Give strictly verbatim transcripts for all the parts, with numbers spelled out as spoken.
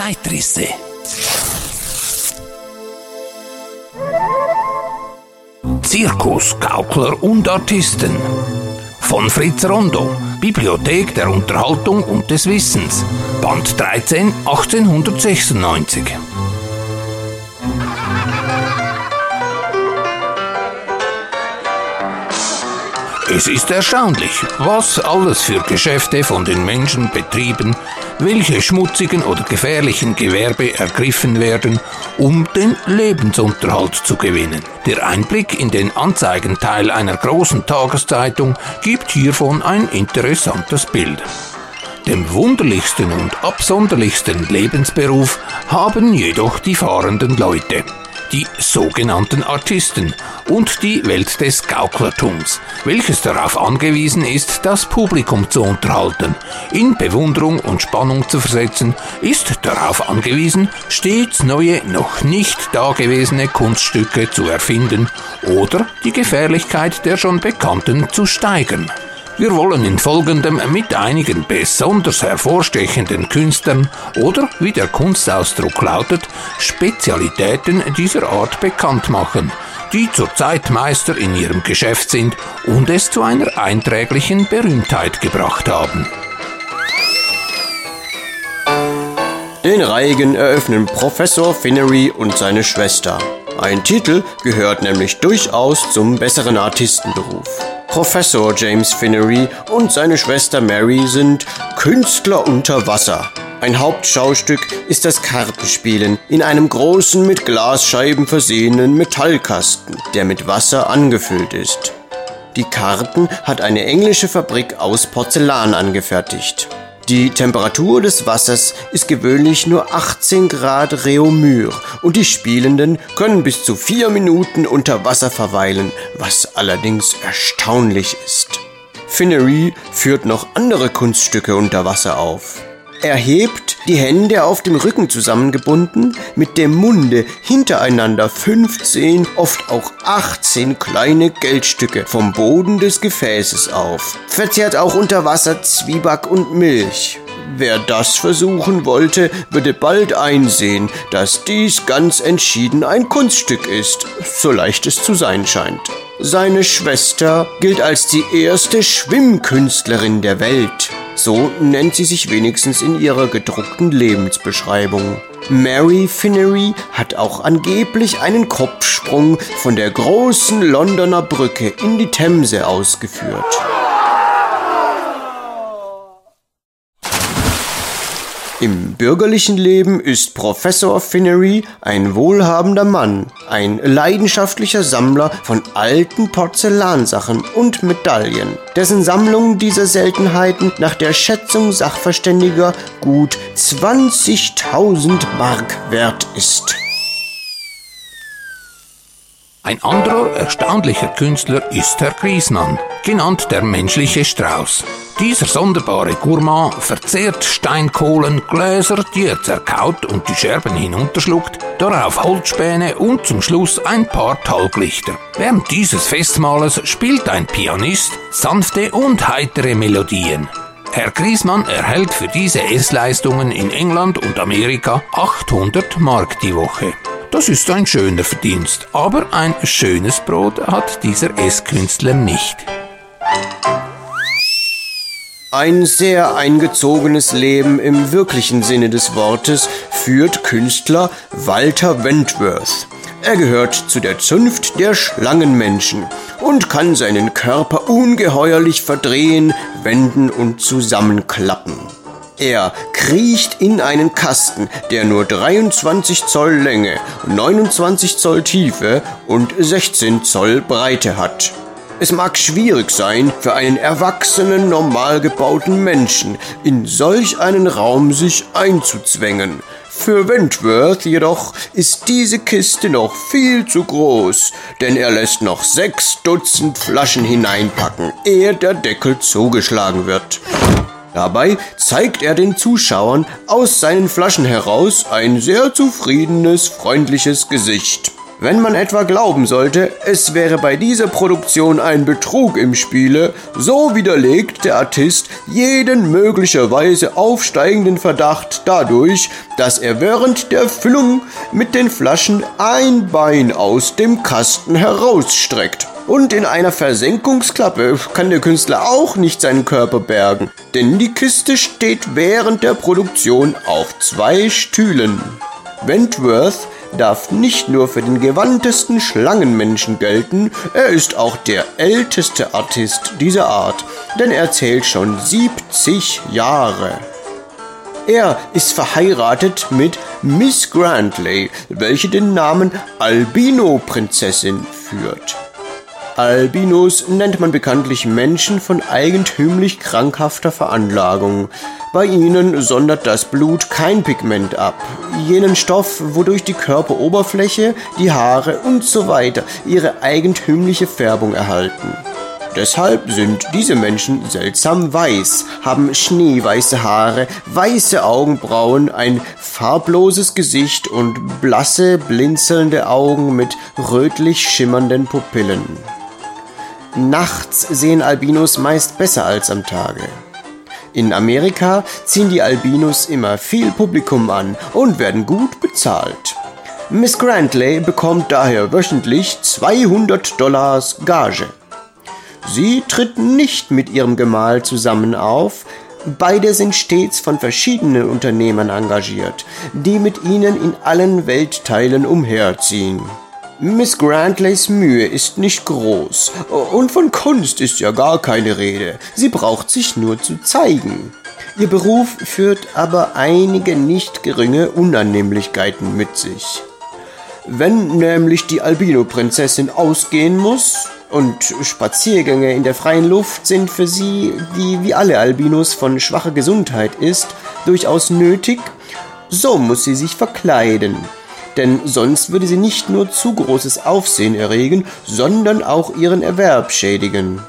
Zeitrisse. Zirkus, Gaukler und Artisten. Von Fritz Rondo, Bibliothek der Unterhaltung und des Wissens, Band dreizehn, achtzehnhundertsechsundneunzig. Es ist erstaunlich, was alles für Geschäfte von den Menschen betrieben, welche schmutzigen oder gefährlichen Gewerbe ergriffen werden, um den Lebensunterhalt zu gewinnen. Der Einblick in den Anzeigenteil einer großen Tageszeitung gibt hiervon ein interessantes Bild. Dem wunderlichsten und absonderlichsten Lebensberuf haben jedoch die fahrenden Leute, die sogenannten Artisten und die Welt des Gauklertums, welches darauf angewiesen ist, das Publikum zu unterhalten, in Bewunderung und Spannung zu versetzen, ist darauf angewiesen, stets neue, noch nicht dagewesene Kunststücke zu erfinden oder die Gefährlichkeit der schon bekannten zu steigern. Wir wollen in Folgendem mit einigen besonders hervorstechenden Künstlern oder, wie der Kunstausdruck lautet, Spezialitäten dieser Art bekannt machen, die zurzeit Meister in ihrem Geschäft sind und es zu einer einträglichen Berühmtheit gebracht haben. Den Reigen eröffnen Professor Finnery und seine Schwester. Ein Titel gehört nämlich durchaus zum besseren Artistenberuf. Professor James Finnery und seine Schwester Mary sind Künstler unter Wasser. Ein Hauptschaustück ist das Kartenspielen in einem großen, mit Glasscheiben versehenen Metallkasten, der mit Wasser angefüllt ist. Die Karten hat eine englische Fabrik aus Porzellan angefertigt. Die Temperatur des Wassers ist gewöhnlich nur achtzehn Grad Reaumur und die Spielenden können bis zu vier Minuten unter Wasser verweilen, was allerdings erstaunlich ist. Finnery führt noch andere Kunststücke unter Wasser auf. Er hebt die Hände auf dem Rücken zusammengebunden, mit dem Munde hintereinander fünfzehn, oft auch achtzehn kleine Geldstücke vom Boden des Gefäßes auf. Verzehrt auch unter Wasser Zwieback und Milch. Wer das versuchen wollte, würde bald einsehen, dass dies ganz entschieden ein Kunststück ist, so leicht es zu sein scheint. Seine Schwester gilt als die erste Schwimmkünstlerin der Welt. So nennt sie sich wenigstens in ihrer gedruckten Lebensbeschreibung. Mary Finnery hat auch angeblich einen Kopfsprung von der großen Londoner Brücke in die Themse ausgeführt. Im bürgerlichen Leben ist Professor Finnery ein wohlhabender Mann, ein leidenschaftlicher Sammler von alten Porzellansachen und Medaillen, dessen Sammlung dieser Seltenheiten nach der Schätzung Sachverständiger gut zwanzigtausend Mark wert ist. Ein anderer erstaunlicher Künstler ist Herr Griesmann, genannt der menschliche Strauß. Dieser sonderbare Gourmand verzehrt Steinkohlen, Gläser, die er zerkaut und die Scherben hinunterschluckt, darauf Holzspäne und zum Schluss ein paar Talglichter. Während dieses Festmahles spielt ein Pianist sanfte und heitere Melodien. Herr Griesmann erhält für diese Essleistungen in England und Amerika achthundert Mark die Woche. Das ist ein schöner Verdienst, aber ein schönes Brot hat dieser Esskünstler nicht. Ein sehr eingezogenes Leben im wirklichen Sinne des Wortes führt Künstler Walter Wentworth. Er gehört zu der Zunft der Schlangenmenschen und kann seinen Körper ungeheuerlich verdrehen, wenden und zusammenklappen. Er kriecht in einen Kasten, der nur dreiundzwanzig Zoll Länge, neunundzwanzig Zoll Tiefe und sechzehn Zoll Breite hat. Es mag schwierig sein, für einen erwachsenen, normal gebauten Menschen in solch einen Raum sich einzuzwängen. Für Wentworth jedoch ist diese Kiste noch viel zu groß, denn er lässt noch sechs Dutzend Flaschen hineinpacken, ehe der Deckel zugeschlagen wird. Dabei zeigt er den Zuschauern aus seinen Flaschen heraus ein sehr zufriedenes, freundliches Gesicht. Wenn man etwa glauben sollte, es wäre bei dieser Produktion ein Betrug im Spiele, so widerlegt der Artist jeden möglicherweise aufsteigenden Verdacht dadurch, dass er während der Füllung mit den Flaschen ein Bein aus dem Kasten herausstreckt. Und in einer Versenkungsklappe kann der Künstler auch nicht seinen Körper bergen, denn die Kiste steht während der Produktion auf zwei Stühlen. Wentworth darf nicht nur für den gewandtesten Schlangenmenschen gelten, er ist auch der älteste Artist dieser Art, denn er zählt schon siebzig Jahre. Er ist verheiratet mit Miss Grantley, welche den Namen Albino-Prinzessin führt. Albinos nennt man bekanntlich Menschen von eigentümlich krankhafter Veranlagung. Bei ihnen sondert das Blut kein Pigment ab, jenen Stoff, wodurch die Körperoberfläche, die Haare und so weiter ihre eigentümliche Färbung erhalten. Deshalb sind diese Menschen seltsam weiß, haben schneeweiße Haare, weiße Augenbrauen, ein farbloses Gesicht und blasse, blinzelnde Augen mit rötlich schimmernden Pupillen. Nachts sehen Albinos meist besser als am Tage. In Amerika ziehen die Albinos immer viel Publikum an und werden gut bezahlt. Miss Grantley bekommt daher wöchentlich zweihundert Dollars Gage. Sie tritt nicht mit ihrem Gemahl zusammen auf, beide sind stets von verschiedenen Unternehmern engagiert, die mit ihnen in allen Weltteilen umherziehen. Miss Grantleys Mühe ist nicht groß und von Kunst ist ja gar keine Rede, sie braucht sich nur zu zeigen. Ihr Beruf führt aber einige nicht geringe Unannehmlichkeiten mit sich. Wenn nämlich die Albino-Prinzessin ausgehen muss, und Spaziergänge in der freien Luft sind für sie, die wie alle Albinos von schwacher Gesundheit ist, durchaus nötig, so muss sie sich verkleiden. Denn sonst würde sie nicht nur zu großes Aufsehen erregen, sondern auch ihren Erwerb schädigen.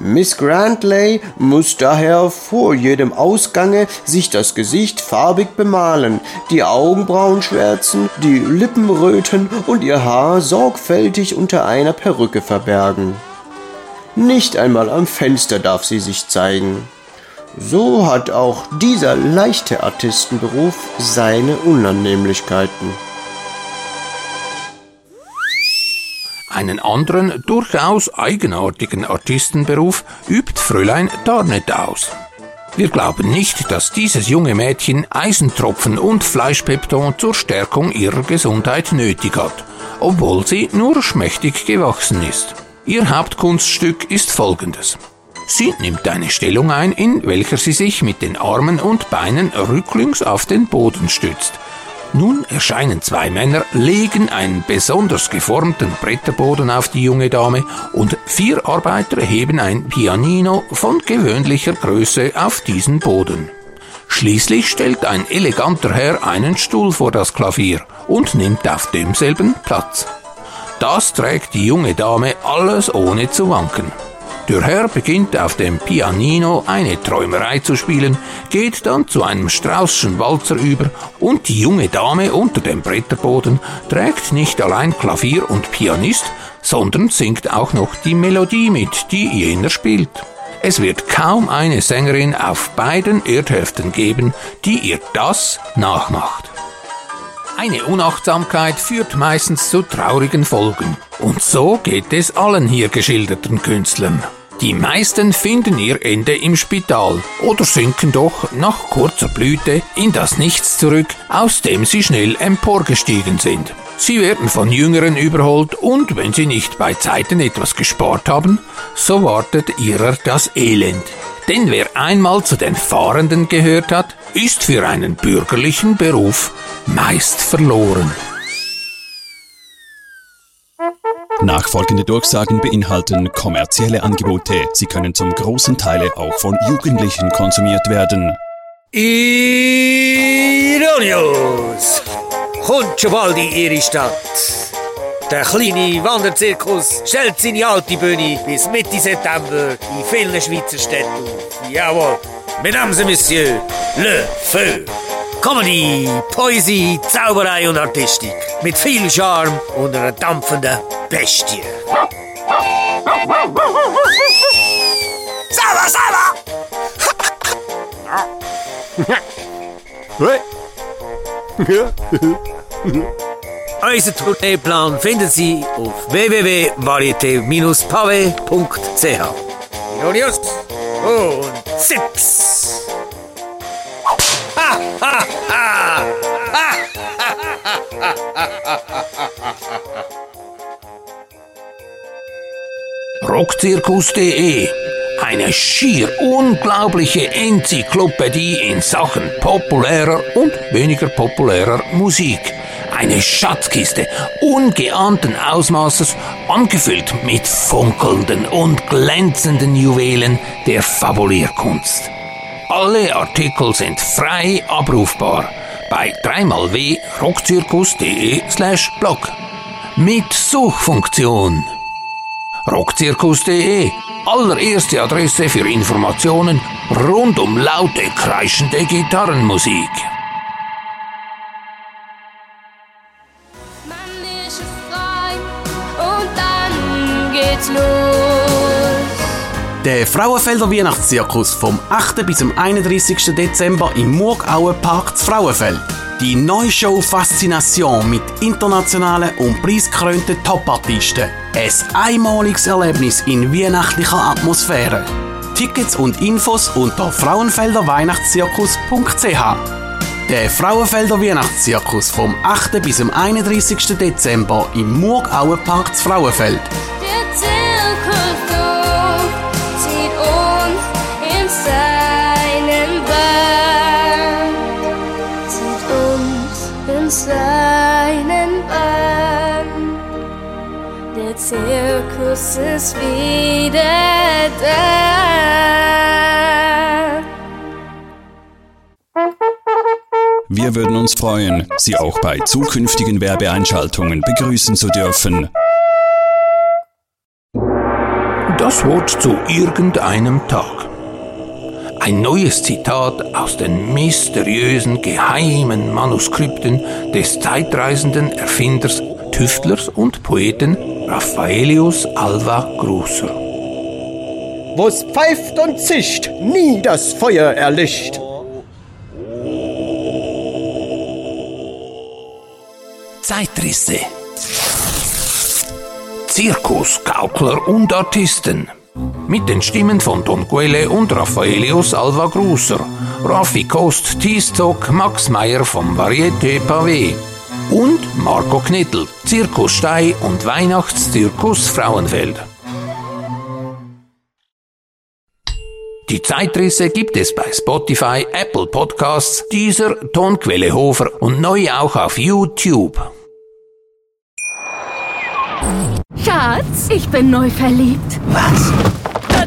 Miss Grantley muss daher vor jedem Ausgange sich das Gesicht farbig bemalen, die Augenbrauen schwärzen, die Lippen röten und ihr Haar sorgfältig unter einer Perücke verbergen. Nicht einmal am Fenster darf sie sich zeigen. So hat auch dieser leichte Artistenberuf seine Unannehmlichkeiten. Einen anderen, durchaus eigenartigen Artistenberuf übt Fräulein Darnet aus. Wir glauben nicht, dass dieses junge Mädchen Eisentropfen und Fleischpepton zur Stärkung ihrer Gesundheit nötig hat, obwohl sie nur schmächtig gewachsen ist. Ihr Hauptkunststück ist folgendes. Sie nimmt eine Stellung ein, in welcher sie sich mit den Armen und Beinen rücklings auf den Boden stützt. Nun erscheinen zwei Männer, legen einen besonders geformten Bretterboden auf die junge Dame und vier Arbeiter heben ein Pianino von gewöhnlicher Größe auf diesen Boden. Schließlich stellt ein eleganter Herr einen Stuhl vor das Klavier und nimmt auf demselben Platz. Das trägt die junge Dame alles ohne zu wanken. Der Herr beginnt auf dem Pianino eine Träumerei zu spielen, geht dann zu einem Straußschen Walzer über und die junge Dame unter dem Bretterboden trägt nicht allein Klavier und Pianist, sondern singt auch noch die Melodie mit, die jener spielt. Es wird kaum eine Sängerin auf beiden Erdhälften geben, die ihr das nachmacht. Eine Unachtsamkeit führt meistens zu traurigen Folgen. Und so geht es allen hier geschilderten Künstlern. Die meisten finden ihr Ende im Spital oder sinken doch nach kurzer Blüte in das Nichts zurück, aus dem sie schnell emporgestiegen sind. Sie werden von Jüngeren überholt und wenn sie nicht bei Zeiten etwas gespart haben, so wartet ihrer das Elend. Denn wer einmal zu den Fahrenden gehört hat, ist für einen bürgerlichen Beruf meist verloren. Nachfolgende Durchsagen beinhalten kommerzielle Angebote. Sie können zum großen Teil auch von Jugendlichen konsumiert werden. Ironios! Kommt schon bald in ihre Stadt. Der kleine Wanderzirkus stellt seine alte Bühne bis Mitte September in vielen Schweizer Städten auf. Jawohl, mesdames et messieurs, Le Feu. Comedy, Poesie, Zauberei und Artistik. Mit viel Charme und einer dampfenden Bestie. Sauber, sauber! Unseren Tourneeplan finden Sie auf w w w punkt varieté dash pavé punkt c h. Julius und Zips! Ha, ha, ha! Ha, ha, ha, ha, ha, ha, ha. Rockzirkus punkt de, eine schier unglaubliche Enzyklopädie in Sachen populärer und weniger populärer Musik. Eine Schatzkiste ungeahnten Ausmaßes, angefüllt mit funkelnden und glänzenden Juwelen der Fabulierkunst. Alle Artikel sind frei abrufbar bei drei mal w punkt rockzirkus punkt de slash blog mit Suchfunktion. Rockzirkus punkt de, allererste Adresse für Informationen rund um laute, kreischende Gitarrenmusik. Man ist frei und dann geht's los. Der Frauenfelder Weihnachtszirkus vom achten bis zum einunddreißigsten Dezember im Murgauen Park zu Frauenfeld. Die neue Show Faszination mit internationalen und preisgekrönten Top-Artisten. Ein einmaliges Erlebnis in weihnachtlicher Atmosphäre. Tickets und Infos unter frauenfelder weihnachtszirkus punkt c h. Der Frauenfelder Weihnachtszirkus vom achten bis zum einunddreißigsten Dezember im Murgauen Park zu Frauenfeld. Der Zirkus Stey zieht uns in seinen Bann. Zieht uns in seinen Bann. Der Zirkus ist wieder da. Wir würden uns freuen, Sie auch bei zukünftigen Werbeeinschaltungen begrüßen zu dürfen. Das Wort zu irgendeinem Tag. Ein neues Zitat aus den mysteriösen, geheimen Manuskripten des zeitreisenden Erfinders, Tüftlers und Poeten Raphaelius Alva-Gruser. Wo's pfeift und zischt, nie das Feuer erlischt. Zeitrisse. Zirkus, Gaukler und Artisten. Mit den Stimmen von Don Quele und Raphaelius Alva-Gruser, Rafi Coast, Teastock, Max Meyer vom Varieté Pavé und Marco Knittel, Zirkus Stey und Weihnachtszirkus Frauenfeld. Die Zeitrisse gibt es bei Spotify, Apple Podcasts, Deezer, Don Quele Hofer und neu auch auf YouTube. Schatz, ich bin neu verliebt. Was? Da